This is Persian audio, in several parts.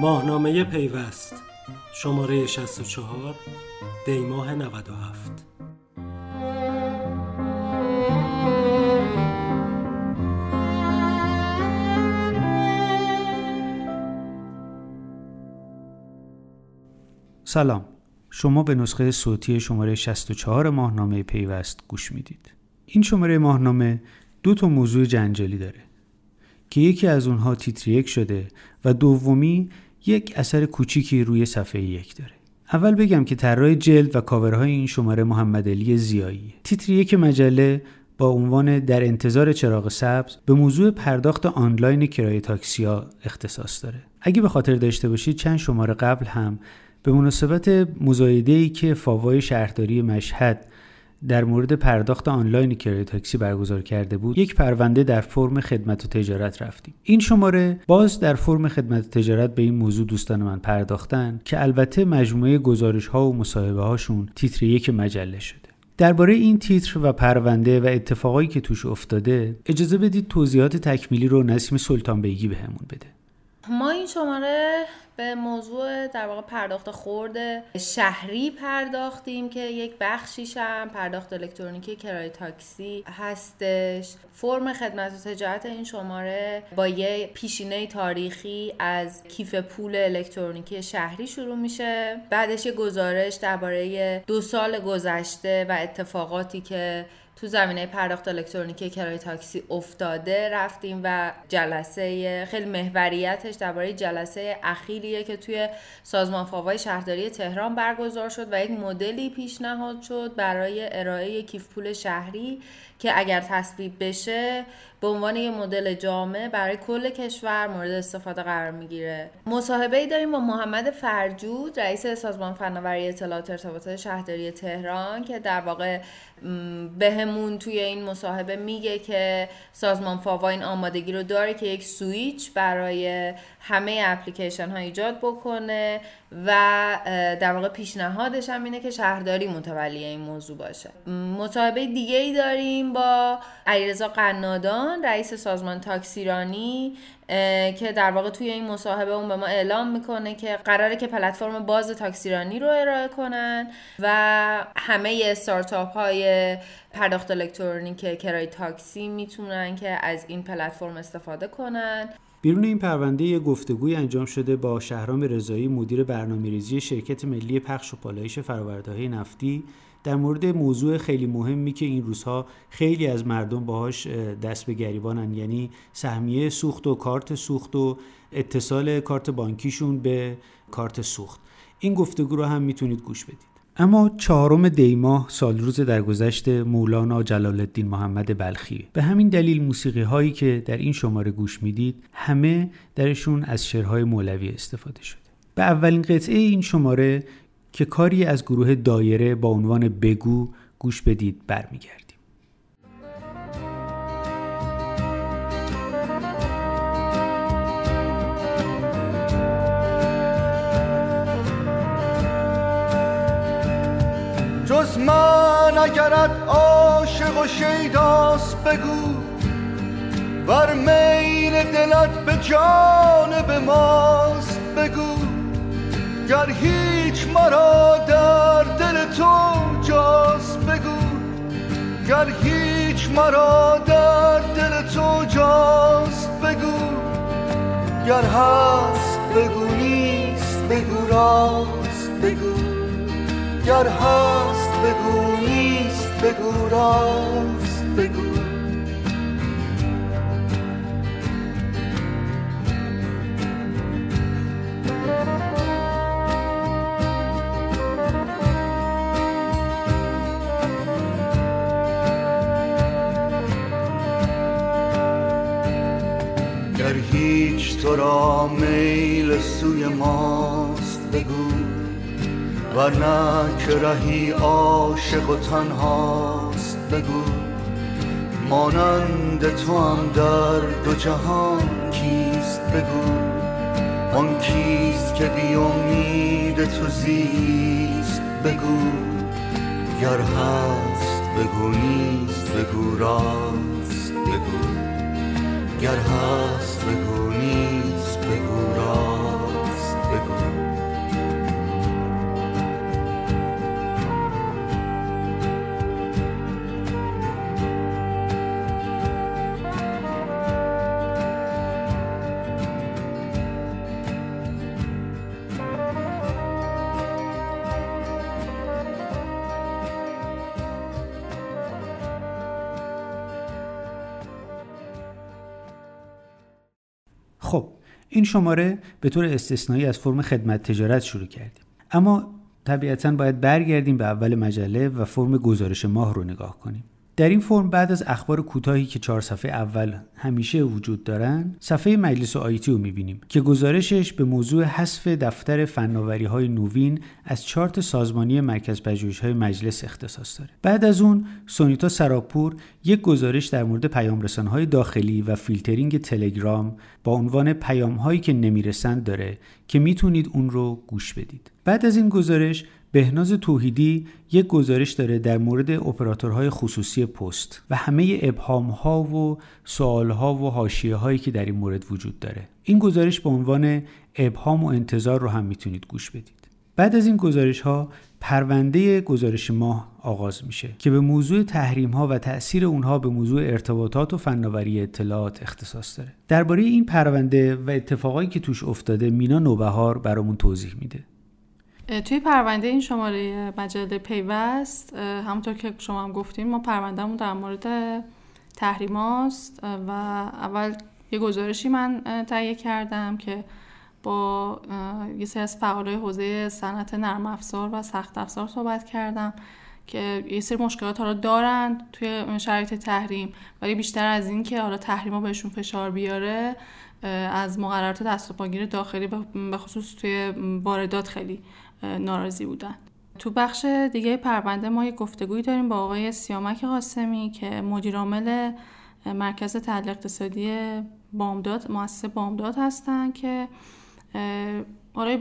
ماهنامه پیوست شماره 64 دی ماه 97. سلام، شما به نسخه صوتی شماره 64 ماهنامه پیوست گوش میدید. این شماره ماهنامه دو تا موضوع جنجالی داره که یکی از اونها تیتر یک شده و دومی یک اثر کوچیکی روی صفحه یک داره. اول بگم که طراح جلد و کاورهای این شماره محمدعلی زیایی. تیتر یک مجله با عنوان در انتظار چراغ سبز به موضوع پرداخت آنلاین کرایه تاکسی‌ها اختصاص داره. اگه به خاطر داشته باشید چند شماره قبل هم به مناسبت مزایده‌ای که فاوای شهرداری مشهد در مورد پرداخت آنلاین کرایه تاکسی برگزار کرده بود، یک پرونده در فرم خدمت و تجارت رفتیم. این شماره باز در فرم خدمت و تجارت به این موضوع دوستان من پرداختن که البته مجموعه گزارش‌ها و مصاحبه‌هاشون تیتر یک مجله شده. درباره این تیتر و پرونده و اتفاقایی که توش افتاده، اجازه بدید توضیحات تکمیلی رو نصیم سلطانبیگی بهمون بده. ما این شماره به موضوع در واقع پرداخت خرد شهری پرداختیم که یک بخشیش هم پرداخت الکترونیکی کرایه تاکسی هستش. فرم خدمت و تجارت این شماره با یه پیشینه تاریخی از کیف پول الکترونیکی شهری شروع میشه، بعدش یه گزارش درباره 2 سال گذشته و اتفاقاتی که تو زمینه پرداخت الکترونیکی کرایه تاکسی افتاده رفتیم و جلسه خیلی محوریتش درباره جلسه اخیریه که توی سازمان فاوای شهرداری تهران برگزار شد و یک مدلی پیشنهاد شد برای ارائه کیف پول شهری که اگر تصویب بشه به عنوان یک مدل جامع برای کل کشور مورد استفاده قرار میگیره. مصاحبه‌ای داریم با محمد فرجود، رئیس سازمان فناوری اطلاعات ارتباطات شهرداری تهران، که در واقع بهمون توی این مصاحبه میگه که سازمان فاوا این آمادگی رو داره که یک سویچ برای همه اپلیکیشن ها ایجاد بکنه و در واقع پیشنهادش هم اینه که شهرداری متولی این موضوع باشه. مصاحبه دیگه‌ای داریم با علیرضا قنادان، رئیس سازمان تاکسیرانی، که در واقع توی این مصاحبه اون به ما اعلام میکنه که قراره که پلتفرم باز تاکسیرانی رو ارائه کنن و همه استارتاپ های پرداخت الکترونیک کرایه تاکسی میتونن که از این پلتفرم استفاده کنن. بیرون این پرونده یک گفتگوی انجام شده با شهرام رضایی، مدیر برنامه‌ریزی شرکت ملی پخش و پالایش فرآورده‌های نفتی، در مورد موضوع خیلی مهمی که این روزها خیلی از مردم باهاش دست به گریبانن، یعنی سهمیه سوخت و کارت سوخت و اتصال کارت بانکیشون به کارت سوخت. این گفتگو رو هم میتونید گوش بدید. اما 4 دی ماه سالروز درگذشت مولانا جلال الدین محمد بلخی. به همین دلیل موسیقی هایی که در این شماره گوش میدید همه درشون از شعرهای مولوی استفاده شده. به اولین قطعه این شماره که کاری از گروه دایره با عنوان بگو گوش بدید برمیگرد. جز من اگرت عاشق و شیداست بگو، ور میل دلت به جانب ماست بگو، گر هیچ مرا در دل تو جاست بگو، گر هیچ مرا در دل تو جاست بگو، گر هست بگو نیست بگو راست بگو، گر هست بگو نیست بگو راست بگو. گر هیچ تو را میل سوی ماست بگو، ورنه که رهی عاشق و تنهاست بگو، مانند تو هم در دو جهان کیست بگو، آن کیست که بی امید تو زیست بگو، گر هست بگو نیست بگو راست بگو، گر هست بگو نیست بگو راست خب این شماره به طور استثنایی از فرم خدمت تجارت شروع کردیم، اما طبیعتاً باید برگردیم به اول مجله و فرم گزارش ماه رو نگاه کنیم. در این فرم بعد از اخبار کوتاهی که 4 صفحه اول همیشه وجود دارن، صفحه مجلس آیتی رو می‌بینیم که گزارشش به موضوع حذف دفتر فناوری‌های نوین از چارت سازمانی مرکز پژوهش‌های مجلس اختصاص داره. بعد از اون سونیتا سراپور یک گزارش در مورد پیام‌رسان‌های داخلی و فیلترینگ تلگرام با عنوان پیام‌هایی که نمی‌رسند داره که میتونید اون رو گوش بدید. بعد از این گزارش بهناز توحیدی یک گزارش داره در مورد اپراتورهای خصوصی پست و همه ابهام‌ها و سوال‌ها و حاشیه‌هایی که در این مورد وجود داره. این گزارش به عنوان ابهام و انتظار رو هم میتونید گوش بدید. بعد از این گزارش‌ها پرونده گزارش ماه آغاز میشه که به موضوع تحریم‌ها و تأثیر اونها به موضوع ارتباطات و فناوری اطلاعات اختصاص داره. درباره این پرونده و اتفاقایی که توش افتاده مینا نوبهار برامون توضیح میده. توی پرونده این شماره مجله پیوست، همونطور که شما هم گفتیم، ما پروندهمون در مورد تحریم هاست و اول یه گزارشی من تهیه کردم که با یه سری از فعالای حوزه صنعت نرم افزار و سخت افزار صحبت کردم که یه سری مشکلات حالا دارن توی شرایط تحریم، ولی بیشتر از این که حالا تحریما بهشون فشار بیاره، از مقررات دست و پاگیر داخلی به خصوص توی واردات خیلی ناراضی بودن. تو بخش دیگه پرونده ما یک گفتگویی داریم با آقای سیامک قاسمی که مدیر عامل مرکز تحلیل اقتصادی بامداد، مؤسسه بامداد هستن که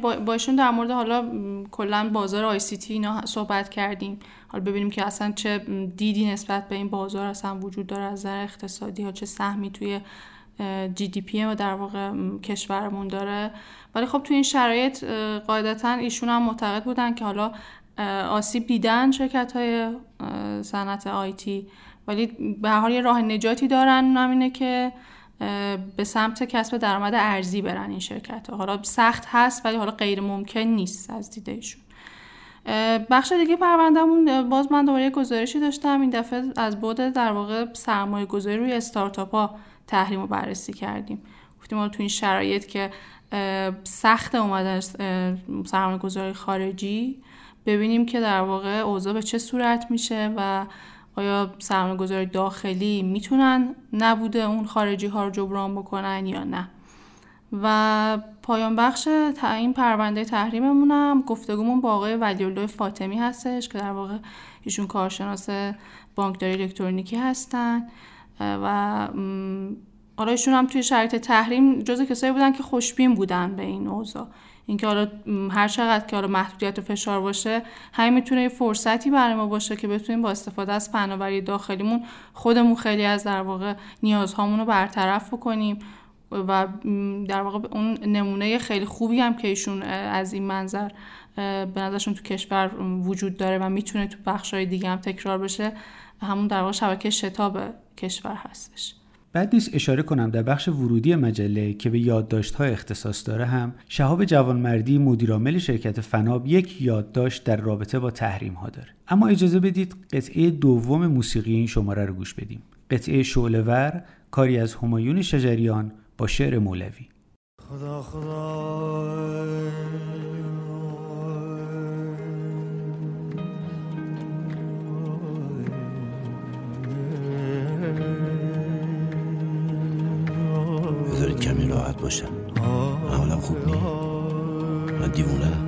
با ایشون در مورد حالا کلا بازار آی سی تی اینا صحبت کردیم، حالا ببینیم که اصلا چه دیدی نسبت به این بازار اصلا وجود داره از نظر اقتصادی ها، چه سهمی توی جی دی پی ما در واقع کشورمون داره. ولی خب تو این شرایط قاعدتاً ایشون هم معتقد بودن که حالا آسیب دیدن شرکت‌های صنعت آیتی، ولی به هر حال یه راه نجاتی دارن، اونم اینه که به سمت کسب درآمد ارزی برن این شرکت‌ها. حالا سخت هست ولی حالا غیر ممکن نیست از دیده ایشون. بخش دیگه پروندهمون باز من دوباره گزارشی داشتم، این دفعه از بعد در واقع سرمایه‌گذاری روی استارتاپ‌ها تحریم رو بررسی کردیم. گفتیم حالا تو این شرایط که سخت اومدن سرمایه‌گذاری خارجی، ببینیم که در واقع اوضاع به چه صورت میشه و آیا سرمایه‌گذاری داخلی میتونن نبوده اون خارجی ها رو جبران بکنن یا نه. و پایان بخش این پرونده تحریممون هم گفتگومون با آقای ولی‌الله فاطمی هستش که در واقع ایشون کارشناس بانکداری الکترونیکی هستن و حالا ایشون هم توی شرایط تحریم جزو کسایی بودن که خوشبین بودن به این اوضاع، اینکه حالا هر چقدر که حالا محدودیت و فشار باشه، همین میتونه یه فرصتی برای ما باشه که بتونیم با استفاده از فناوری داخلیمون خودمون خیلی از در واقع نیازهامون رو برطرف بکنیم و در واقع اون نمونه خیلی خوبی هم که ایشون از این منظر به نظرشون تو کشور وجود داره و میتونه تو بخش‌های دیگه هم تکرار بشه، همون در واقع شبکه شتاب کشور هستش. بعد نیز اشاره کنم در بخش ورودی مجله که به یادداشت‌ها اختصاص داره هم شهاب جوانمردی مدیر عامل شرکت فناب یک یادداشت در رابطه با تحریم‌ها داره. اما اجازه بدید قطعه دوم موسیقی این شماره رو گوش بدیم. قطعه شعله‌ور، کاری از همایون شجریان با شعر مولوی. خدا خدا بذارید کمی راحت باشم، حالم خوب نیست، من دیوونه‌ام.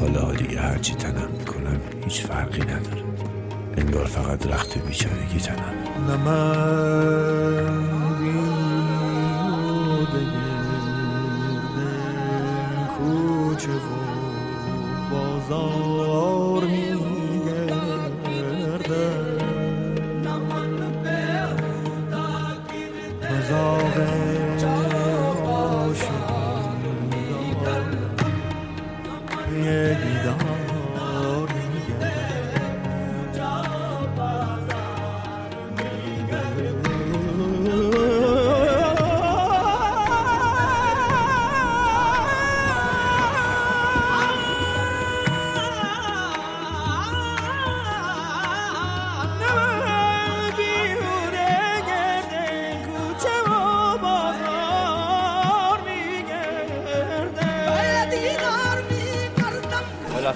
حالا دیگه هرچی تنم میکنم هیچ فرقی نداره، انگار فقط رخت بیچارگی تنم.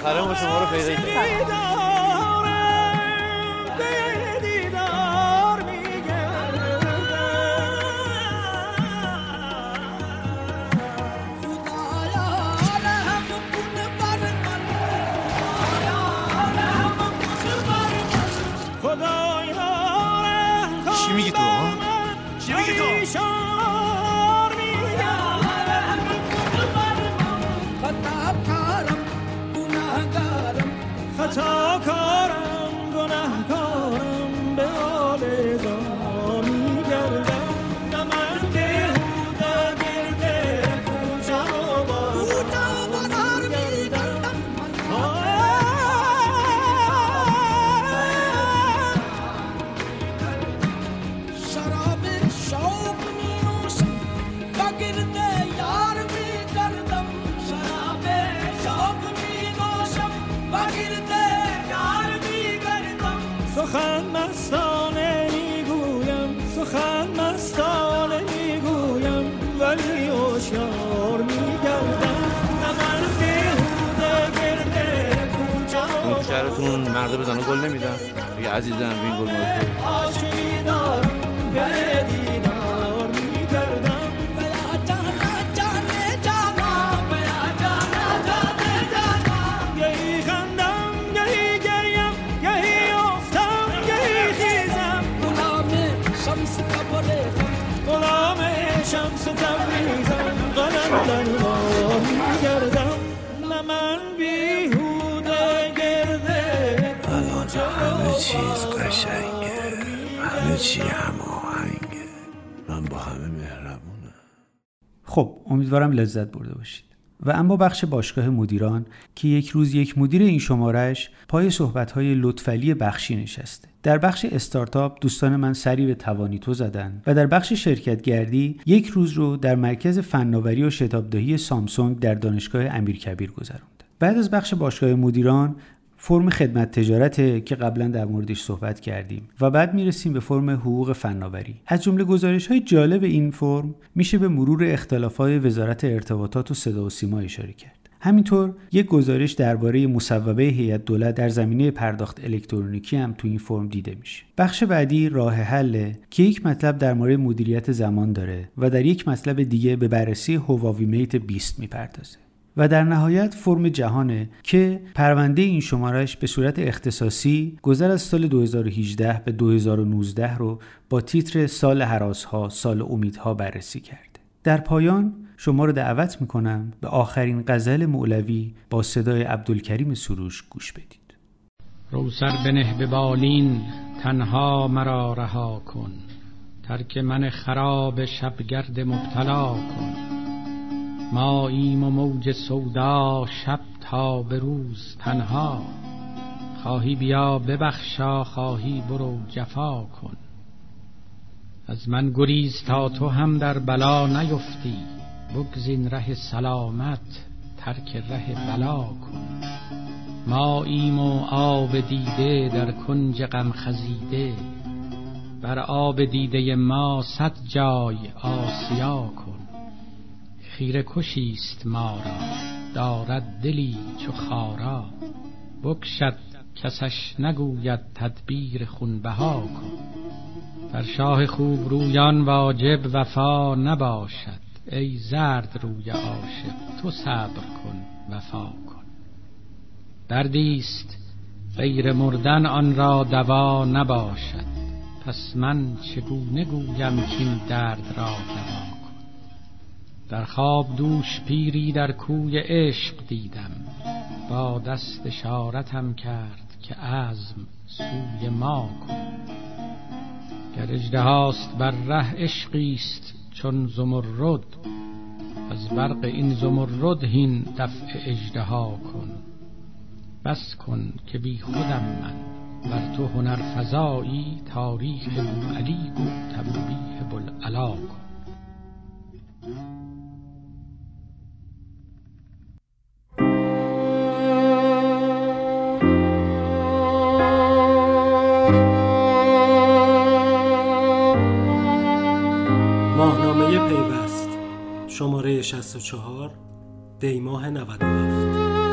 بالاخره ما شما رو پیدا کردیم. مرده بزنه گل نمیدم دیگه عزیزم این گل مارد چیز قشنگه، همه چی هماهنگه، من با همه مهربونم. خب امیدوارم لذت برده باشید. و اما بخش باشگاه مدیران که یک روز یک مدیر این شمارهش پای صحبت‌های لطفعلی بخشی نشسته. در بخش استارتاپ دوستان من سری به توانیتو زدن و در بخش شرکتگردی یک روز رو در مرکز فناوری و شتابدهی سامسونگ در دانشگاه امیرکبیر گذروند. بعد از بخش باشگاه مدیران فرم خدمت تجارت که قبلا در موردش صحبت کردیم و بعد میرسیم به فرم حقوق فناوری. از جمله گزارش‌های جالب این فرم میشه به مرور اختلاف‌های وزارت ارتباطات و صدا و سیما اشاره کرد. همینطور یک گزارش درباره مصوبه هیئت دولت در زمینه پرداخت الکترونیکی هم تو این فرم دیده میشه. بخش بعدی راه حل که یک مطلب در مورد مدیریت زمان داره و در یک مطلب دیگه به بررسی هواوی میت 20 میپردازه. و در نهایت فرم جهانه که پرونده این شمارهش به صورت اختصاصی گذر از سال 2018 به 2019 رو با تیتر سال هراس‌ها، سال امیدها بررسی کرد. در پایان شما رو دعوت میکنم به آخرین غزل مولوی با صدای عبدالکریم سروش گوش بدید. رو سر بنه به بالین تنها مرا رها کن، ترک من خراب شبگرد مبتلا کن. ما ایم و موج سودا شب تا به روز تنها، خواهی بیا ببخشا خواهی برو جفا کن. از من گریز تا تو هم در بلا نیفتی، بگزین ره سلامت ترک ره بلا کن. ما ایم و آب دیده در کنج غم خزیده، بر آب دیده ما صد جای آسیا کن. خیره کشیست ما را دارد دلی چو خارا، بکشد کسش نگوید تدبیر خونبها کن. بر شاه خوب رویان واجب وفا نباشد، ای زرد روی عاشق تو صبر کن وفا کن. دردیست غیر مردن آن را دوا نباشد، پس من چگونه گویم کین درد را دوا. در خواب دوش پیری در کوی عشق دیدم، با دست اشارتم کرد که عزم سوی ما کن. گر اژدهاست بر ره عشقیست چون زمرد، از برق این زمرد هین دفع اژدها کن. بس کن که بی خودم من بر تو هنر فزایی، تاریخ بوعلی گو تبویح بوالعلا کن. شماره 64 دیماه 97